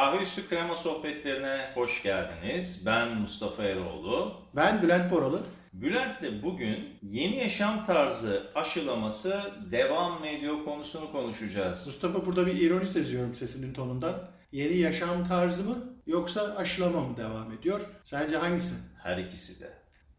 Kahve Üstü Krema Sohbetlerine hoş geldiniz. Ben Mustafa Eroğlu. Ben Bülent Poralı. Bülent'le bugün yeni yaşam tarzı aşılaması devam ediyor konusunu konuşacağız. Mustafa, burada bir ironi seziyorum sesinin tonundan. Yeni yaşam tarzı mı yoksa aşılama mı devam ediyor? Sence hangisi? Her ikisi de.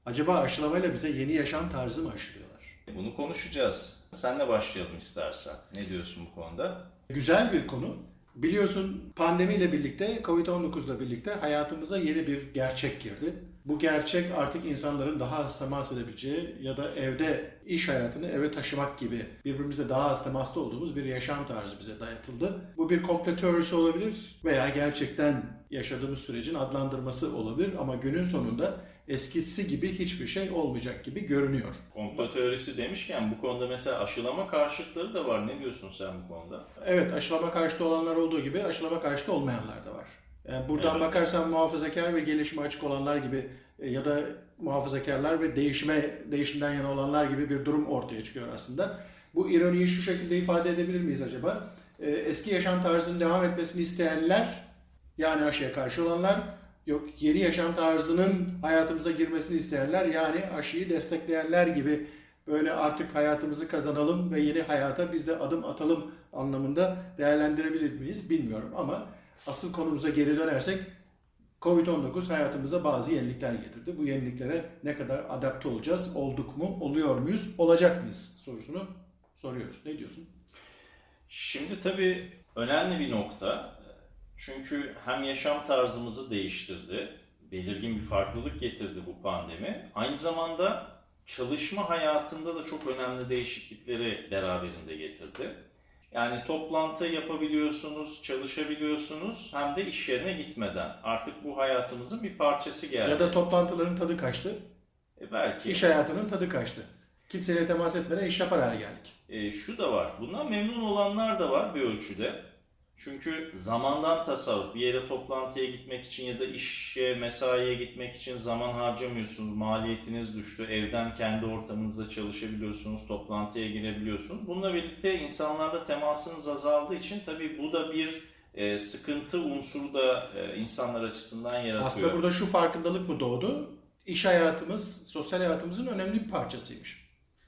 Acaba aşılamayla bize yeni yaşam tarzı mı aşılıyorlar? Bunu konuşacağız. Senle başlayalım istersen. Ne diyorsun bu konuda? Güzel bir konu. Biliyorsun, pandemiyle birlikte, COVID-19'la birlikte hayatımıza yeni bir gerçek girdi. Bu gerçek artık insanların daha az temas edebileceği ya da evde iş hayatını eve taşımak gibi birbirimizle daha az temasta olduğumuz bir yaşam tarzı bize dayatıldı. Bu bir komplo teorisi olabilir veya gerçekten yaşadığımız sürecin adlandırması olabilir ama günün sonunda eskisi gibi hiçbir şey olmayacak gibi görünüyor. Komplo teorisi demişken bu konuda mesela aşılama karşıtları da var. Ne diyorsun sen bu konuda? Evet, aşılama karşıtı olanlar olduğu gibi aşılama karşıtı olmayanlar da var. Yani buradan evet, bakarsan muhafazakar ve gelişime açık olanlar gibi ya da muhafazakarlar ve değişimden yana olanlar gibi bir durum ortaya çıkıyor aslında. Bu ironiyi şu şekilde ifade edebilir miyiz acaba? Eski yaşam tarzının devam etmesini isteyenler, yani aşıya karşı olanlar, yok yeni yaşam tarzının hayatımıza girmesini isteyenler, yani aşıyı destekleyenler gibi böyle artık hayatımızı kazanalım ve yeni hayata biz de adım atalım anlamında değerlendirebilir miyiz bilmiyorum ama asıl konumuza geri dönersek COVID-19 hayatımıza bazı yenilikler getirdi. Bu yeniliklere ne kadar adapte olacağız? Olduk mu? Oluyor muyuz? Olacak mıyız? Sorusunu soruyoruz. Ne diyorsun? Şimdi tabii önemli bir nokta. Çünkü hem yaşam tarzımızı değiştirdi, belirgin bir farklılık getirdi bu pandemi. Aynı zamanda çalışma hayatında da çok önemli değişiklikleri beraberinde getirdi. Yani toplantı yapabiliyorsunuz, çalışabiliyorsunuz hem de iş yerine gitmeden. Artık bu hayatımızın bir parçası geldi. Ya da toplantıların tadı kaçtı. Belki. İş hayatının tadı kaçtı. Kimseyle temas etmeden iş yapar hale geldik. Şu da var. Bundan memnun olanlar da var bir ölçüde. Çünkü zamandan tasarruf, bir yere toplantıya gitmek için ya da işe, mesaiye gitmek için zaman harcamıyorsunuz, maliyetiniz düştü, evden kendi ortamınızda çalışabiliyorsunuz, toplantıya girebiliyorsunuz. Bununla birlikte insanlarla temasınız azaldığı için tabii bu da bir sıkıntı unsuru da insanlar açısından yaratıyor. Aslında burada şu farkındalık mı doğdu? İş hayatımız, sosyal hayatımızın önemli bir parçasıymış.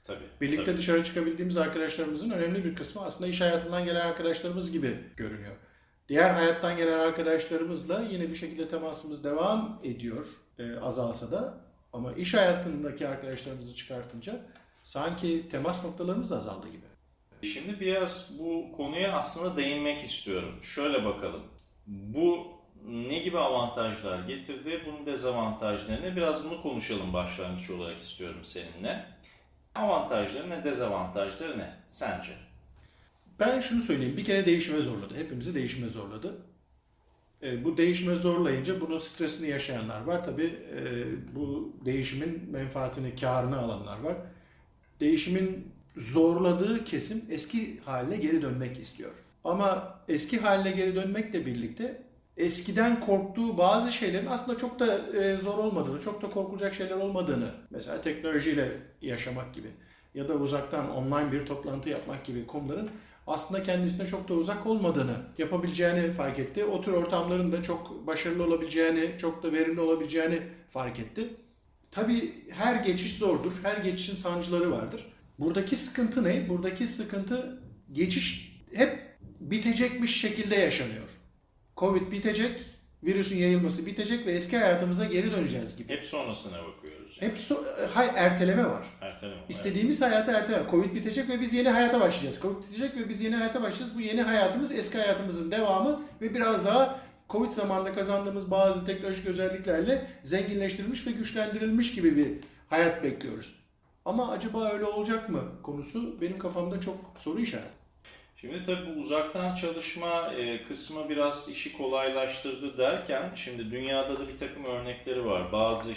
Tabii, birlikte tabii. Dışarı çıkabildiğimiz arkadaşlarımızın önemli bir kısmı aslında iş hayatından gelen arkadaşlarımız gibi görünüyor. Diğer hayattan gelen arkadaşlarımızla yine bir şekilde temasımız devam ediyor azalsa da. Ama iş hayatındaki arkadaşlarımızı çıkartınca sanki temas noktalarımız azaldı gibi. Şimdi biraz bu konuya aslında değinmek istiyorum. Şöyle bakalım. Bu ne gibi avantajlar getirdi, bunun dezavantajlarını biraz bunu konuşalım başlangıç olarak istiyorum seninle. Avantajları ne, dezavantajları ne sence? Ben şunu söyleyeyim. Bir kere değişime zorladı. Hepimizi değişime zorladı. Bu değişime zorlayınca bunun stresini yaşayanlar var. Tabii bu değişimin menfaatini, kârını alanlar var. Değişimin zorladığı kesim eski haline geri dönmek istiyor. Ama eski haline geri dönmekle birlikte eskiden korktuğu bazı şeylerin aslında çok da zor olmadığını, çok da korkulacak şeyler olmadığını, mesela teknolojiyle yaşamak gibi ya da uzaktan online bir toplantı yapmak gibi konuların aslında kendisine çok da uzak olmadığını, yapabileceğini fark etti. O tür ortamların da çok başarılı olabileceğini, çok da verimli olabileceğini fark etti. Tabii her geçiş zordur, her geçişin sancıları vardır. Buradaki sıkıntı ne? Buradaki sıkıntı, geçiş hep bitecekmiş şekilde yaşanıyor. Covid bitecek, virüsün yayılması bitecek ve eski hayatımıza geri döneceğiz gibi. Hep sonrasına bakıyoruz. Yani. Hep erteleme var. Erteleme. İstediğimiz hayatı erteleme. Covid bitecek ve biz yeni hayata başlayacağız. Bu yeni hayatımız eski hayatımızın devamı ve biraz daha Covid zamanında kazandığımız bazı teknolojik özelliklerle zenginleştirilmiş ve güçlendirilmiş gibi bir hayat bekliyoruz. Ama acaba öyle olacak mı konusu benim kafamda çok soru işareti. Şimdi tabii bu uzaktan çalışma kısmı biraz işi kolaylaştırdı derken şimdi dünyada da bir takım örnekleri var. Bazı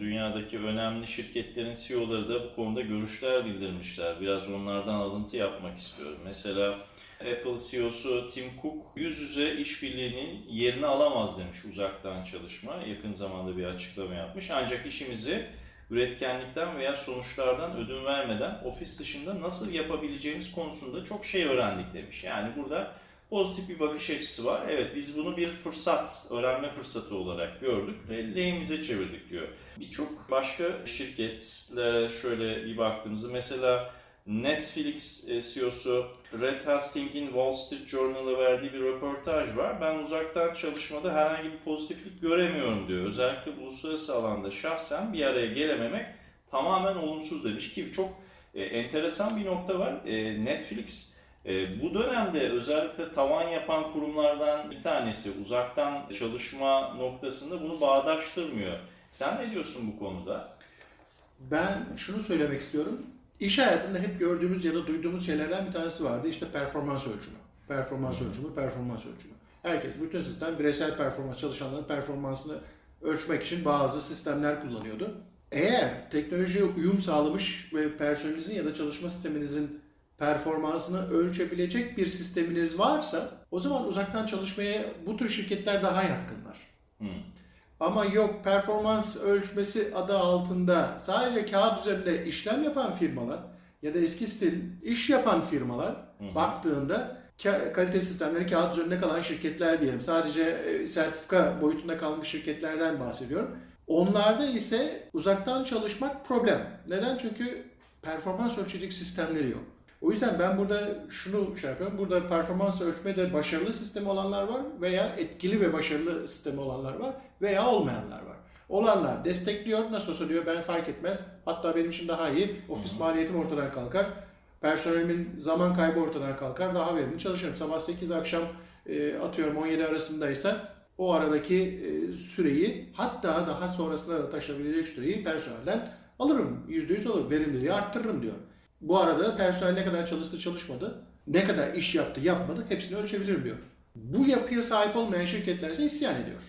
dünyadaki önemli şirketlerin CEO'ları da bu konuda görüşler bildirmişler. Biraz onlardan alıntı yapmak istiyorum. Mesela Apple CEO'su Tim Cook yüz yüze işbirliğinin yerini alamaz demiş uzaktan çalışma. Yakın zamanda bir açıklama yapmış. Ancak işimizi üretkenlikten veya sonuçlardan ödün vermeden ofis dışında nasıl yapabileceğimiz konusunda çok şey öğrendik demiş. Yani burada pozitif bir bakış açısı var. Evet, biz bunu bir fırsat, öğrenme fırsatı olarak gördük ve lehimize çevirdik diyor. Birçok başka şirketle şöyle bir baktığımızda, mesela Netflix CEO'su Reed Hastings'in Wall Street Journal'a verdiği bir röportaj var. Ben uzaktan çalışmada herhangi bir pozitiflik göremiyorum diyor. Özellikle uluslararası alanda şahsen bir araya gelememek tamamen olumsuz demiş ki çok enteresan bir nokta var. Netflix bu dönemde özellikle tavan yapan kurumlardan bir tanesi, uzaktan çalışma noktasında bunu bağdaştırmıyor. Sen ne diyorsun bu konuda? Ben şunu söylemek istiyorum. İş hayatında hep gördüğümüz ya da duyduğumuz şeylerden bir tanesi vardı. İşte performans ölçümü. Herkes, bütün sistem bireysel performans, çalışanların performansını ölçmek için bazı sistemler kullanıyordu. Eğer teknolojiye uyum sağlamış ve personelinizin ya da çalışma sisteminizin performansını ölçebilecek bir sisteminiz varsa, o zaman uzaktan çalışmaya bu tür şirketler daha yatkınlar. Ama yok, performans ölçmesi adı altında sadece kağıt üzerinde işlem yapan firmalar ya da eski stil iş yapan firmalar baktığında kalite sistemleri kağıt üzerinde kalan şirketler diyelim. Sadece sertifika boyutunda kalmış şirketlerden bahsediyorum. Onlarda ise uzaktan çalışmak problem. Neden? Çünkü performans ölçecek sistemleri yok. O yüzden ben burada şunu yapıyorum. Burada performans ölçmede başarılı sistemi olanlar var veya etkili ve başarılı sistemi olanlar var veya olmayanlar var. Olanlar destekliyor. Nasıl olsa diyor ben fark etmez. Hatta benim için daha iyi. Ofis maliyetim ortadan kalkar. Personelimin zaman kaybı ortadan kalkar. Daha verimli çalışırım. Sabah 8 akşam atıyorum 17 arasındaysa o aradaki süreyi, hatta daha sonrasına da taşınabilecek süreyi personelden alırım. %100 alırım. Verimliliği arttırırım diyor. Bu arada personel ne kadar çalıştı çalışmadı, ne kadar iş yaptı yapmadı hepsini ölçebilirim diyor. Bu yapıya sahip olmayan şirketler ise isyan ediyor.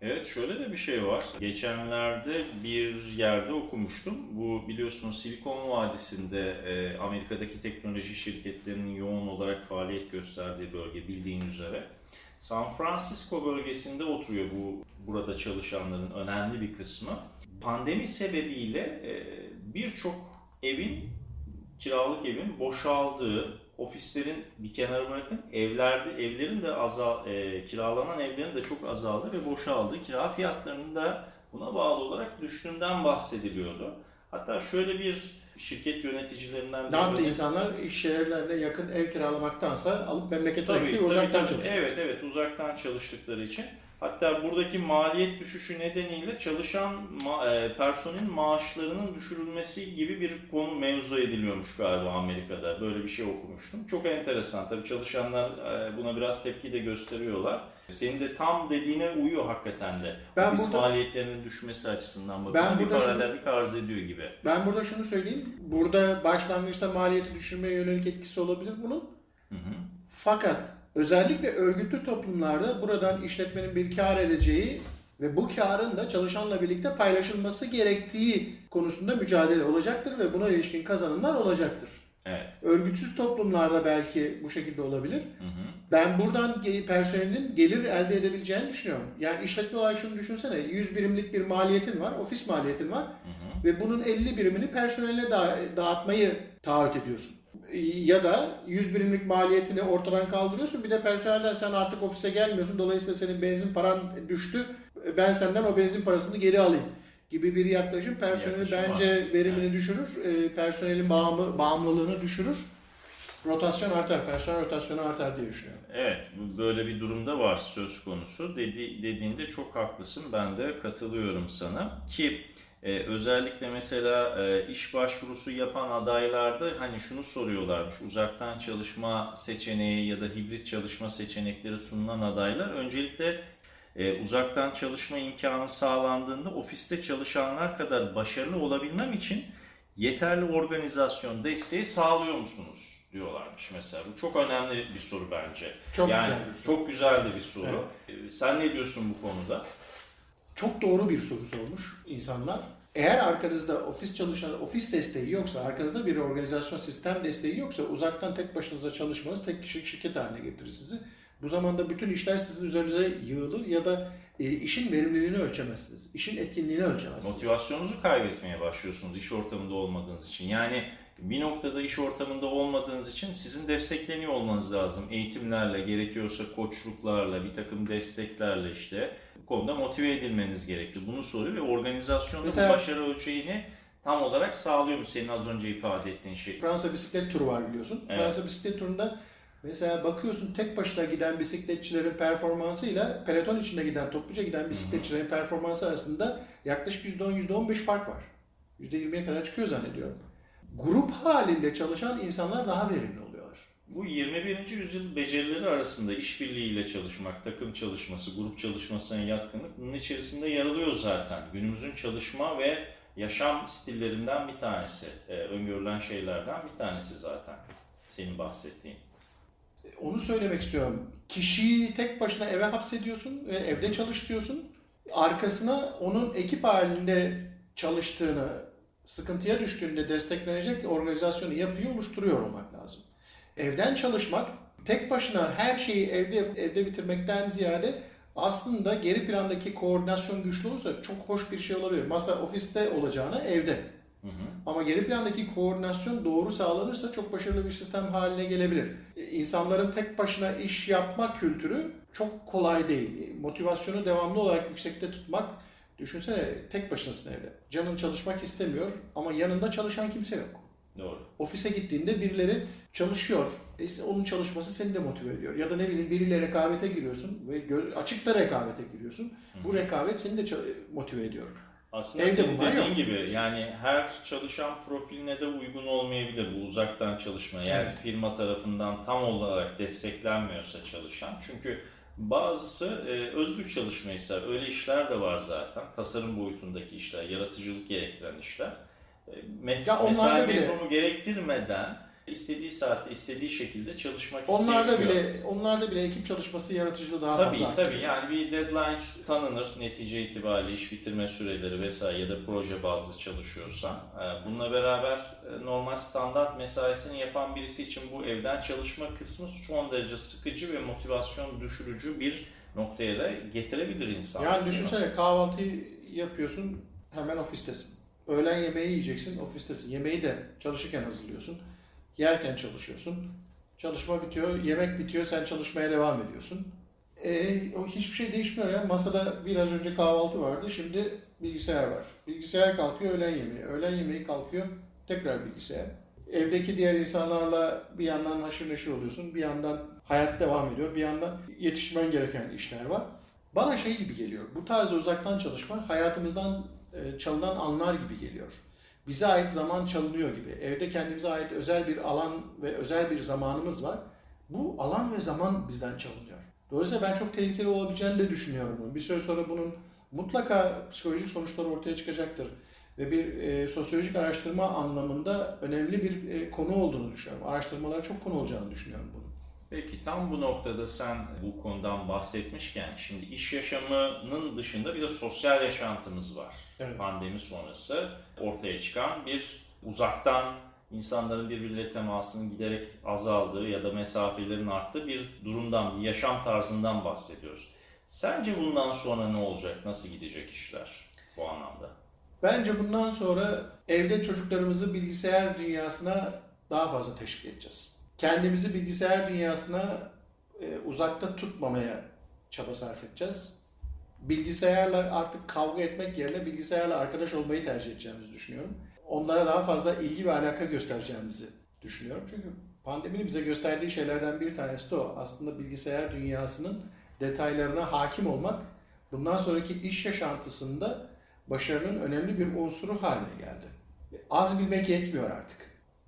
Evet, şöyle de bir şey var. Geçenlerde bir yerde okumuştum. Bu biliyorsunuz Silikon Vadisi'nde Amerika'daki teknoloji şirketlerinin yoğun olarak faaliyet gösterdiği bölge, bildiğin üzere. San Francisco bölgesinde oturuyor burada çalışanların önemli bir kısmı. Pandemi sebebiyle birçok evin, kiralık evin boşaldığı, ofislerin bir kenara bırakın, evlerin de kiralanan evlerin de çok azaldığı ve boşaldığı, kira fiyatlarının da buna bağlı olarak düştüğünden bahsediliyordu. Hatta şöyle bir şirket yöneticilerinden... Ne yaptı? İnsanlar şehirlerine yakın ev kiralamaktansa alıp memlekete gittiği uzaktan çalışıyor. Evet, uzaktan çalıştıkları için. Hatta buradaki maliyet düşüşü nedeniyle çalışan personelin maaşlarının düşürülmesi gibi bir konu mevzu ediliyormuş galiba Amerika'da. Böyle bir şey okumuştum. Çok enteresan. Tabii çalışanlar buna biraz tepki de gösteriyorlar. Senin de tam dediğine uyuyor hakikaten de. Ofis maliyetlerinin düşmesi açısından bakıyorum. Bir paralellik arz ediyor gibi. Ben burada şunu söyleyeyim. Burada başlangıçta maliyeti düşürmeye yönelik etkisi olabilir bunun. Fakat özellikle örgütlü toplumlarda buradan işletmenin bir kar edeceği ve bu karın da çalışanla birlikte paylaşılması gerektiği konusunda mücadele olacaktır ve buna ilişkin kazanımlar olacaktır. Evet. Örgütsüz toplumlarda belki bu şekilde olabilir. Ben buradan personelin gelir elde edebileceğini düşünüyorum. Yani işletme olarak şunu düşünsene, 100 birimlik bir maliyetin var, ofis maliyetin var ve bunun 50 birimini personeline dağıtmayı taahhüt ediyorsun. Ya da 100 birimlik maliyetini ortadan kaldırıyorsun. Bir de personelden sen artık ofise gelmiyorsun. Dolayısıyla senin benzin paran düştü. Ben senden o benzin parasını geri alayım gibi bir yaklaşım personeli bence verimini düşürür. Personelin bağımlılığını düşürür. Rotasyon artar, personel rotasyonu artar diye düşünüyorum. Evet, böyle bir durumda var söz konusu. Dediğinde çok haklısın. Ben de katılıyorum sana ki... özellikle mesela iş başvurusu yapan adaylarda hani şunu soruyorlarmış, uzaktan çalışma seçeneği ya da hibrit çalışma seçenekleri sunulan adaylar öncelikle uzaktan çalışma imkanı sağlandığında ofiste çalışanlar kadar başarılı olabilmem için yeterli organizasyon desteği sağlıyor musunuz diyorlarmış mesela. Bu çok önemli bir soru bence. Çok güzel de bir soru. Evet. Sen ne diyorsun bu konuda? Çok doğru bir soru sormuş insanlar. Eğer arkanızda ofis desteği yoksa, arkanızda bir organizasyon sistem desteği yoksa uzaktan tek başınıza çalışmanız tek kişilik şirket haline getirir sizi. Bu zamanda bütün işler sizin üzerinize yığılır ya da işin verimliliğini ölçemezsiniz. İşin etkinliğini ölçemezsiniz. Motivasyonunuzu kaybetmeye başlıyorsunuz iş ortamında olmadığınız için. Yani bir noktada iş ortamında olmadığınız için sizin destekleniyor olmanız lazım. Eğitimlerle, gerekiyorsa koçluklarla, bir takım desteklerle işte bu konuda motive edilmeniz gerekiyor. Bunu soruyor ve organizasyonda mesela, bu başarı ölçeğini tam olarak sağlıyor mu senin az önce ifade ettiğin şey? Fransa bisiklet turu var biliyorsun. Evet. Fransa bisiklet turunda mesela bakıyorsun tek başına giden bisikletçilerin performansıyla peloton içinde giden, topluca giden bisikletçilerin performansı arasında yaklaşık %10-15 fark var. %20'ye kadar çıkıyor zannediyorum. Grup halinde çalışan insanlar daha verimli oluyorlar. Bu 21. yüzyıl becerileri arasında işbirliğiyle çalışmak, takım çalışması, grup çalışmasına yatkınlık bunun içerisinde yer alıyor zaten. Günümüzün çalışma ve yaşam stillerinden bir tanesi, öngörülen şeylerden bir tanesi zaten senin bahsettiğin. Onu söylemek istiyorum. Kişiyi tek başına eve hapsediyorsun ve evde çalış diyorsun. Arkasına onun ekip halinde çalıştığını, sıkıntıya düştüğünde desteklenecek organizasyonu yapıyor, oluşturuyor olmak lazım. Evden çalışmak, tek başına her şeyi evde bitirmekten ziyade aslında geri plandaki koordinasyon güçlü olursa çok hoş bir şey olabilir. Masa ofiste olacağına evde. Hı hı. Ama geri plandaki koordinasyon doğru sağlanırsa çok başarılı bir sistem haline gelebilir. İnsanların tek başına iş yapma kültürü çok kolay değil. Motivasyonu devamlı olarak yüksekte tutmak, düşünsene tek başınasın evde. Canın çalışmak istemiyor ama yanında çalışan kimse yok. Doğru. Ofise gittiğinde birileri çalışıyor. Onun çalışması seni de motive ediyor. Ya da ne bileyim biriyle rekabete giriyorsun ve açıkta rekabete giriyorsun. Hı-hı. Bu rekabet seni de motive ediyor. Aslında evde senin dediğin gibi yani her çalışan profiline de uygun olmayabilir bu uzaktan çalışma. Yani evet. Firma tarafından tam olarak desteklenmiyorsa çalışan. Çünkü bazısı özgür çalışmaysa öyle işler de var zaten. Tasarım boyutundaki işler, yaratıcılık gerektiren işler. Mesai mefhumu gerektirmeden istediği saatte, istediği şekilde çalışmak isteyebiliyor. Onlarda bile ekip çalışması yaratıcılığı daha fazla arttırıyor. Tabii yani bir deadline tanınır netice itibariyle iş bitirme süreleri vesaire ya da proje bazlı çalışıyorsan. Bununla beraber normal standart mesaisini yapan birisi için bu evden çalışma kısmı son derece sıkıcı ve motivasyon düşürücü bir noktaya da getirebilir insan. Yani düşünsene kahvaltıyı yapıyorsun hemen ofistesin. Öğlen yemeği yiyeceksin ofistesin. Yemeği de çalışırken hazırlıyorsun. Yerken çalışıyorsun. Çalışma bitiyor, yemek bitiyor, sen çalışmaya devam ediyorsun. O hiçbir şey değişmiyor ya. Masada biraz önce kahvaltı vardı, şimdi bilgisayar var. Bilgisayar kalkıyor, öğlen yemeği. Öğlen yemeği kalkıyor, tekrar bilgisayar. Evdeki diğer insanlarla bir yandan haşır neşir oluyorsun, bir yandan hayat devam ediyor, bir yandan yetişmen gereken işler var. Bana şey gibi geliyor, bu tarz uzaktan çalışma hayatımızdan çalınan anlar gibi geliyor. Bize ait zaman çalınıyor gibi. Evde kendimize ait özel bir alan ve özel bir zamanımız var. Bu alan ve zaman bizden çalınıyor. Dolayısıyla ben çok tehlikeli olabileceğini de düşünüyorum. Bir süre sonra bunun mutlaka psikolojik sonuçları ortaya çıkacaktır. Ve bir sosyolojik araştırma anlamında önemli bir konu olduğunu düşünüyorum. Araştırmalara çok konu olacağını düşünüyorum bunun. Peki tam bu noktada sen bu konudan bahsetmişken şimdi iş yaşamının dışında bir de sosyal yaşantımız var. Evet. Pandemi sonrası ortaya çıkan bir uzaktan insanların birbiriyle temasının giderek azaldığı ya da mesafelerin arttığı bir durumdan, bir yaşam tarzından bahsediyoruz. Sence bundan sonra ne olacak? Nasıl gidecek işler bu anlamda? Bence bundan sonra evde çocuklarımızı bilgisayar dünyasına daha fazla teşvik edeceğiz. Kendimizi bilgisayar dünyasına uzakta tutmamaya çaba sarf edeceğiz. Bilgisayarla artık kavga etmek yerine bilgisayarla arkadaş olmayı tercih edeceğimizi düşünüyorum. Onlara daha fazla ilgi ve alaka göstereceğimizi düşünüyorum. Çünkü pandeminin bize gösterdiği şeylerden bir tanesi de o. Aslında bilgisayar dünyasının detaylarına hakim olmak bundan sonraki iş yaşantısında başarının önemli bir unsuru haline geldi. Az bilmek yetmiyor artık.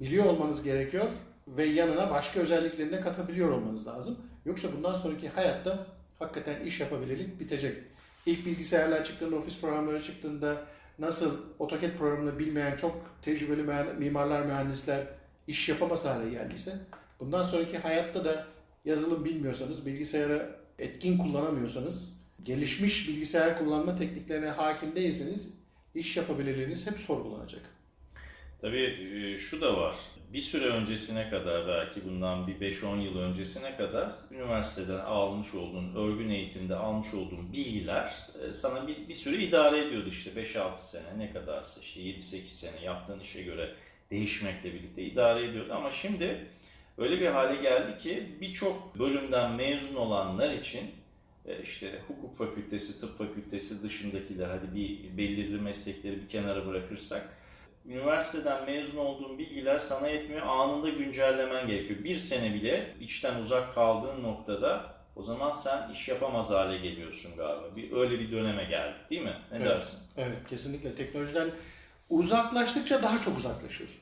Biliyor olmanız gerekiyor. Ve yanına başka özelliklerini katabiliyor olmanız lazım. Yoksa bundan sonraki hayatta hakikaten iş yapabilirlik bitecek. İlk bilgisayarlar çıktığında, ofis programları çıktığında nasıl AutoCAD programını bilmeyen çok tecrübeli mimarlar, mühendisler iş yapamaz hale geldiyse bundan sonraki hayatta da yazılım bilmiyorsanız, bilgisayarı etkin kullanamıyorsanız, gelişmiş bilgisayar kullanma tekniklerine hakim değilseniz iş yapabilirliğiniz hep sorgulanacak. Tabii şu da var, bir süre öncesine kadar belki bundan bir 5-10 yıl öncesine kadar üniversiteden almış olduğun, örgün eğitimde almış olduğun bilgiler sana bir süre idare ediyordu işte 5-6 sene ne kadarsa işte 7-8 sene yaptığın işe göre değişmekle birlikte idare ediyordu. Ama şimdi öyle bir hale geldi ki birçok bölümden mezun olanlar için işte hukuk fakültesi, tıp fakültesi dışındakiler, hadi bir belirli meslekleri bir kenara bırakırsak, üniversiteden mezun olduğun bilgiler sana yetmiyor, anında güncellemen gerekiyor. Bir sene bile içten uzak kaldığın noktada o zaman sen iş yapamaz hale geliyorsun galiba. Öyle bir döneme geldik değil mi? Ne dersin? Evet, kesinlikle. Teknolojiden uzaklaştıkça daha çok uzaklaşıyorsun.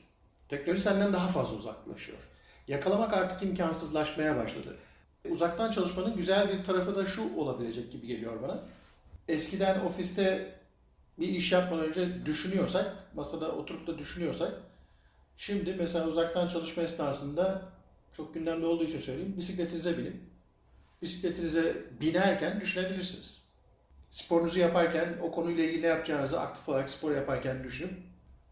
Teknoloji senden daha fazla uzaklaşıyor. Yakalamak artık imkansızlaşmaya başladı. Uzaktan çalışmanın güzel bir tarafı da şu olabilecek gibi geliyor bana. Eskiden ofiste bir iş yapmadan önce düşünüyorsak, masada oturup da düşünüyorsak, şimdi mesela uzaktan çalışma esnasında çok gündemde olduğu için söyleyeyim, bisikletinize binin. Bisikletinize binerken düşünebilirsiniz. Sporunuzu yaparken o konuyla ilgili ne yapacağınızı aktif olarak spor yaparken düşünüp,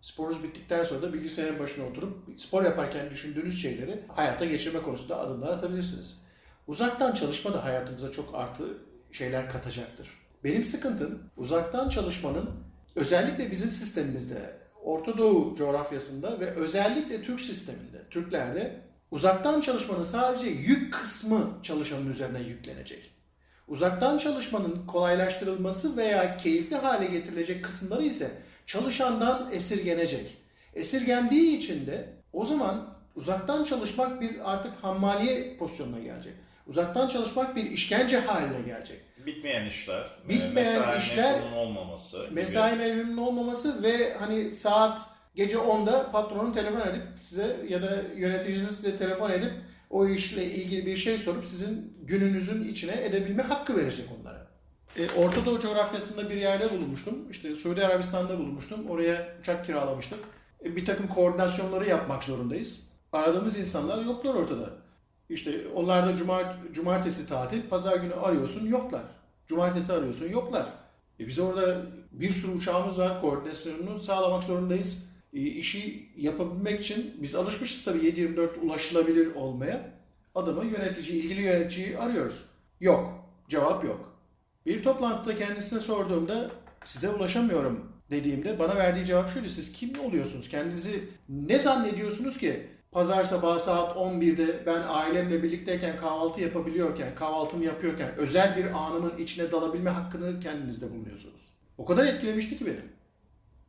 sporunuz bittikten sonra da bilgisayarın başına oturup spor yaparken düşündüğünüz şeyleri hayata geçirme konusunda adımlar atabilirsiniz. Uzaktan çalışma da hayatımıza çok artı şeyler katacaktır. Benim sıkıntım uzaktan çalışmanın özellikle bizim sistemimizde, Orta Doğu coğrafyasında ve özellikle Türk sisteminde, Türklerde uzaktan çalışmanın sadece yük kısmı çalışanın üzerine yüklenecek. Uzaktan çalışmanın kolaylaştırılması veya keyifli hale getirilecek kısımları ise çalışandan esirgenecek. Esirgendiği için de o zaman uzaktan çalışmak bir artık hammaliye pozisyonuna gelecek. Uzaktan çalışmak bir işkence haline gelecek. Bitmeyen işler, mesai mevhumunun olmaması ve hani saat gece 10'da patronun telefon edip size ya da yöneticisi size telefon edip o işle ilgili bir şey sorup sizin gününüzün içine edebilme hakkı verecek onlara. Orta Doğu coğrafyasında bir yerde bulunmuştum. İşte Suudi Arabistan'da bulunmuştum. Oraya uçak kiralamıştık. Bir takım koordinasyonları yapmak zorundayız. Aradığımız insanlar yoklar ortada. İşte onlar da cumartesi tatil, pazar günü arıyorsun yoklar. Cumartesi arıyorsun yoklar. Biz orada bir sürü uçağımız var, koordinasyonunu sağlamak zorundayız. İşi yapabilmek için biz alışmışız tabii 7/24 ulaşılabilir olmaya. Adamı ilgili yöneticiyi arıyoruz. Yok, cevap yok. Bir toplantıda kendisine sorduğumda size ulaşamıyorum dediğimde bana verdiği cevap şuydu: siz kim oluyorsunuz? Kendinizi ne zannediyorsunuz ki? Pazar sabahı saat 11'de ben ailemle birlikteyken kahvaltımı yapıyorken özel bir anımın içine dalabilme hakkını kendinizde bulunuyorsunuz. O kadar etkilemişti ki beni.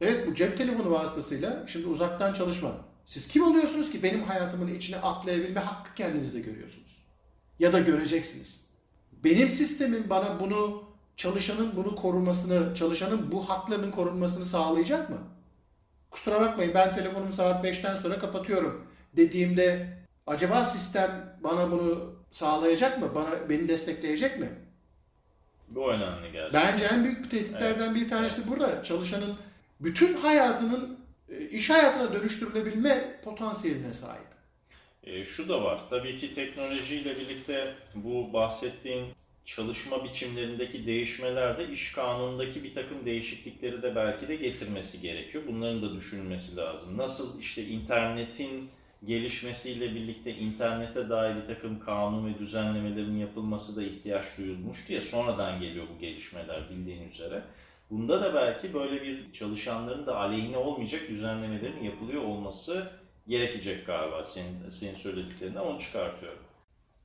Evet, bu cep telefonu vasıtasıyla şimdi uzaktan çalışma. Siz kim oluyorsunuz ki benim hayatımın içine atlayabilme hakkı kendinizde görüyorsunuz? Ya da göreceksiniz. Benim sistemin bana bunu, çalışanın bunu korumasını, çalışanın bu haklarının korunmasını sağlayacak mı? Kusura bakmayın ben telefonumu saat 5'ten sonra kapatıyorum dediğimde acaba sistem bana bunu sağlayacak mı? Beni destekleyecek mi? Bu önemli gerçekten. Bence en büyük tehditlerden bir tanesi burada. Çalışanın bütün hayatının iş hayatına dönüştürülebilme potansiyeline sahip. Şu da var. Tabii ki teknolojiyle birlikte bu bahsettiğin çalışma biçimlerindeki değişmeler de iş kanunundaki bir takım değişiklikleri de belki de getirmesi gerekiyor. Bunların da düşünülmesi lazım. Nasıl işte internetin gelişmesiyle birlikte internete dair bir takım kanun ve düzenlemelerin yapılması da ihtiyaç duyulmuştu ya, sonradan geliyor bu gelişmeler bildiğin üzere. Bunda da belki böyle bir çalışanların da aleyhine olmayacak düzenlemelerin yapılıyor olması gerekecek galiba, senin söylediklerinden onu çıkartıyorum.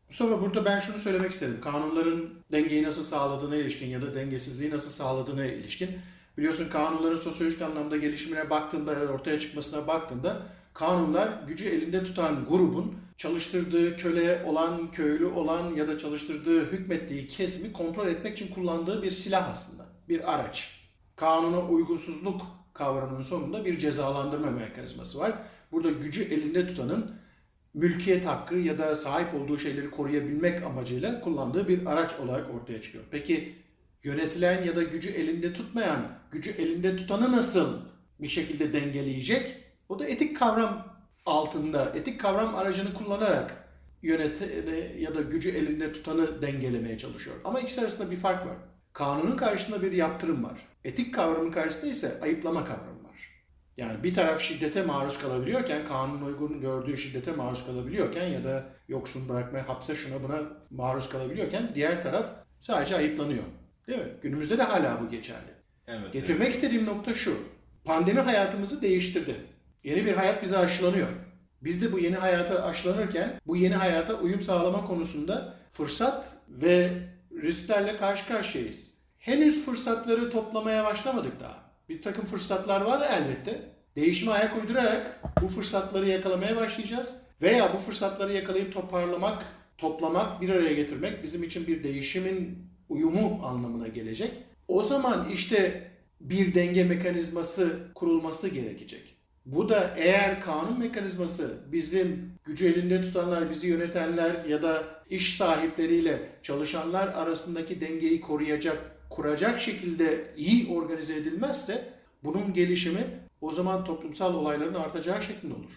Mustafa, burada ben şunu söylemek istedim. Kanunların dengeyi nasıl sağladığına ilişkin ya da dengesizliği nasıl sağladığına ilişkin. Biliyorsun kanunların sosyolojik anlamda gelişimine baktığında, ortaya çıkmasına baktığında kanunlar gücü elinde tutan grubun çalıştırdığı köle olan, köylü olan ya da çalıştırdığı, hükmettiği kesimi kontrol etmek için kullandığı bir silah aslında, bir araç. Kanuna uygunsuzluk kavramının sonunda bir cezalandırma mekanizması var. Burada gücü elinde tutanın mülkiyet hakkı ya da sahip olduğu şeyleri koruyabilmek amacıyla kullandığı bir araç olarak ortaya çıkıyor. Peki yönetilen ya da gücü elinde tutmayan, gücü elinde tutanı nasıl bir şekilde dengeleyecek? O da etik kavram altında, etik kavram aracını kullanarak yöneteni ya da gücü elinde tutanı dengelemeye çalışıyor. Ama ikisi arasında bir fark var. Kanunun karşısında bir yaptırım var. Etik kavramın karşısında ise ayıplama kavramı var. Yani bir taraf şiddete maruz kalabiliyorken, kanunun uygun gördüğü şiddete maruz kalabiliyorken ya da yoksun bırakmaya, hapse, şuna buna maruz kalabiliyorken diğer taraf sadece ayıplanıyor. Değil mi? Günümüzde de hala bu geçerli. Evet, getirmek istediğim nokta şu: pandemi hayatımızı değiştirdi. Yeni bir hayat bize aşılanıyor. Biz de bu yeni hayata aşılanırken bu yeni hayata uyum sağlama konusunda fırsat ve risklerle karşı karşıyayız. Henüz fırsatları toplamaya başlamadık daha. Bir takım fırsatlar var elbette. Değişime ayak uydurarak bu fırsatları yakalamaya başlayacağız. Veya bu fırsatları yakalayıp toparlamak, toplamak, bir araya getirmek bizim için bir değişimin uyumu anlamına gelecek. O zaman işte bir denge mekanizması kurulması gerekecek. Bu da eğer kanun mekanizması bizim gücü elinde tutanlar, bizi yönetenler ya da iş sahipleriyle çalışanlar arasındaki dengeyi kuracak şekilde iyi organize edilmezse bunun gelişimi o zaman toplumsal olayların artacağı şeklinde olur.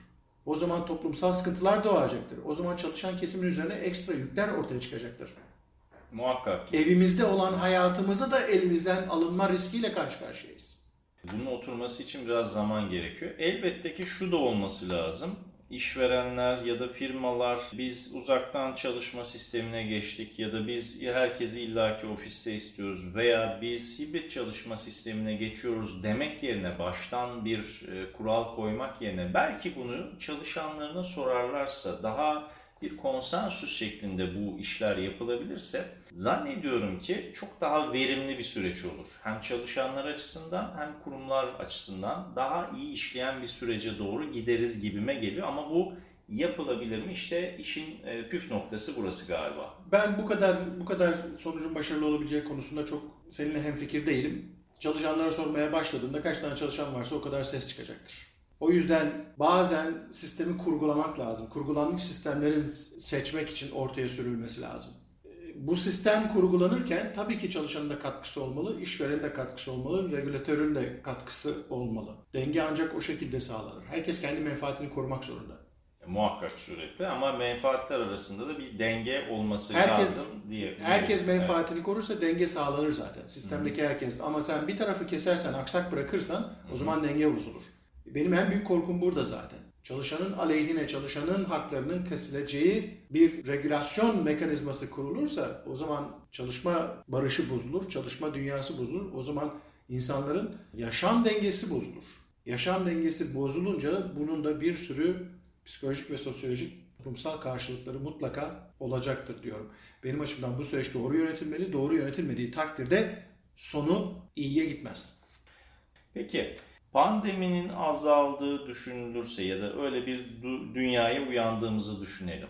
O zaman toplumsal sıkıntılar doğacaktır. O zaman çalışan kesimin üzerine ekstra yükler ortaya çıkacaktır. Muhakkak ki. Evimizde olan hayatımızı da elimizden alınma riskiyle karşı karşıyayız. Bunun oturması için biraz zaman gerekiyor. Elbette ki şu da olması lazım. İşverenler ya da firmalar biz uzaktan çalışma sistemine geçtik ya da biz herkesi illaki ofiste istiyoruz veya biz hibrit çalışma sistemine geçiyoruz demek yerine baştan bir kural koymak yerine belki bunu çalışanlarına sorarlarsa daha bir konsensüs şeklinde bu işler yapılabilirse zannediyorum ki çok daha verimli bir süreç olur. Hem çalışanlar açısından hem kurumlar açısından daha iyi işleyen bir sürece doğru gideriz gibime geliyor. Ama bu yapılabilir mi? İşte işin püf noktası burası galiba. Ben bu kadar sonucun başarılı olabileceği konusunda çok seninle hemfikir değilim. Çalışanlara sormaya başladığında kaç tane çalışan varsa o kadar ses çıkacaktır. O yüzden bazen sistemi kurgulamak lazım. Kurgulanmış sistemlerin seçmek için ortaya sürülmesi lazım. Bu sistem kurgulanırken tabii ki çalışanın da katkısı olmalı, işverenin de katkısı olmalı, regülatörün de katkısı olmalı. Denge ancak o şekilde sağlanır. Herkes kendi menfaatini korumak zorunda. Muhakkak sürekli ama menfaatler arasında da bir denge olması lazım diye. Herkes menfaatini korursa denge sağlanır zaten. Sistemdeki herkes. Ama sen bir tarafı kesersen, aksak bırakırsan o zaman denge bozulur. Benim en büyük korkum burada zaten. Çalışanın aleyhine, çalışanın haklarının kesileceği bir regülasyon mekanizması kurulursa o zaman çalışma barışı bozulur, çalışma dünyası bozulur. O zaman insanların yaşam dengesi bozulur. Yaşam dengesi bozulunca bunun da bir sürü psikolojik ve sosyolojik toplumsal karşılıkları mutlaka olacaktır diyorum. Benim açımdan bu süreç doğru yönetilmeli. Doğru yönetilmediği takdirde sonu iyiye gitmez. Peki. Pandeminin azaldığı düşünülürse ya da öyle bir dünyaya uyandığımızı düşünelim.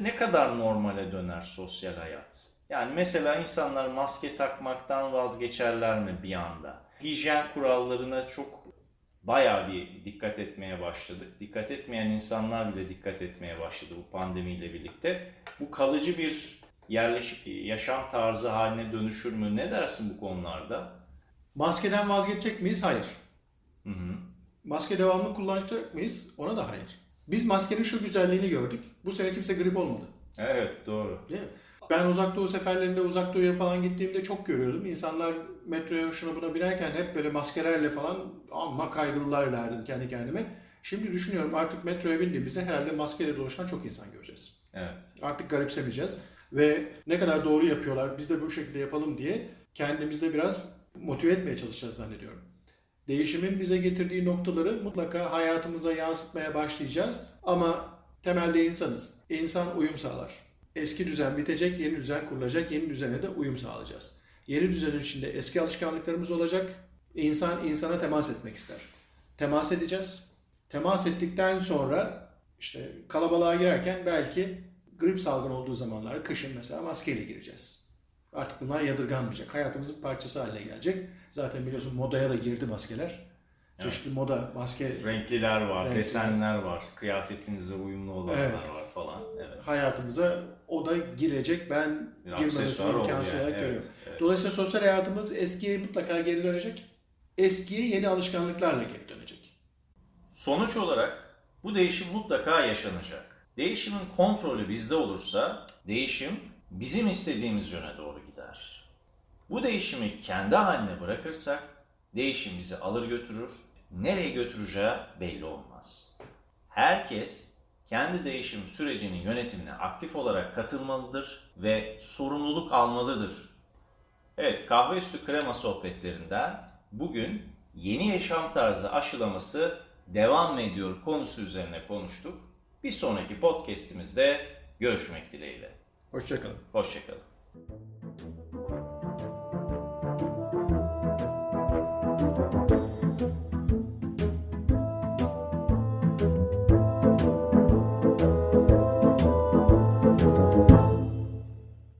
Ne kadar normale döner sosyal hayat? Yani mesela insanlar maske takmaktan vazgeçerler mi bir anda? Hijyen kurallarına çok bayağı bir dikkat etmeye başladık. Dikkat etmeyen insanlar bile dikkat etmeye başladı bu pandemiyle birlikte. Bu kalıcı bir yerleşik yaşam tarzı haline dönüşür mü? Ne dersin bu konularda? Maskeden vazgeçecek miyiz? Hayır. Maske devamlı kullanacak mıyız? Ona da hayır. Biz maskenin şu güzelliğini gördük. Bu sene kimse grip olmadı. Evet, doğru. Değil mi? Ben uzak doğu seferlerinde, uzak doğuya falan gittiğimde çok görüyordum. İnsanlar metroya şuna buna binerken hep böyle maskelerle falan amma kaygılılar derdim kendi kendime. Şimdi düşünüyorum artık metroya bindiğimizde herhalde maskeyle dolaşan çok insan göreceğiz. Evet. Artık garipsemeyeceğiz. Ve ne kadar doğru yapıyorlar, biz de bu şekilde yapalım diye kendimizde biraz motive etmeye çalışacağız zannediyorum. Değişimin bize getirdiği noktaları mutlaka hayatımıza yansıtmaya başlayacağız. Ama temelde insanız. İnsan uyum sağlar. Eski düzen bitecek, yeni düzen kurulacak, yeni düzene de uyum sağlayacağız. Yeni düzenin içinde eski alışkanlıklarımız olacak. İnsan insana temas etmek ister. Temas edeceğiz. Temas ettikten sonra işte kalabalığa girerken belki grip salgını olduğu zamanlar kışın mesela maskeyle gireceğiz. Artık bunlar yadırganmayacak. Hayatımızın parçası haline gelecek. Zaten biliyorsun modaya da girdi maskeler. Evet. Çeşitli moda maske. Renkliler var, desenler var, kıyafetinize uyumlu olanlar var falan. Evet. Hayatımıza o da girecek. Ben girmemesini imkansız olarak görüyorum. Evet. Dolayısıyla sosyal hayatımız eskiye mutlaka geri dönecek. Eskiye yeni alışkanlıklarla geri dönecek. Sonuç olarak bu değişim mutlaka yaşanacak. Değişimin kontrolü bizde olursa değişim bizim istediğimiz yöne doğru gider. Bu değişimi kendi haline bırakırsak değişim bizi alır götürür, nereye götüreceği belli olmaz. Herkes kendi değişim sürecinin yönetimine aktif olarak katılmalıdır ve sorumluluk almalıdır. Evet, Kahve Üstü Krema Sohbetleri'nden bugün yeni yaşam tarzı aşılaması devam ediyor konusu üzerine konuştuk. Bir sonraki podcast'imizde görüşmek dileğiyle. Hoşçakalın. Hoşçakalın.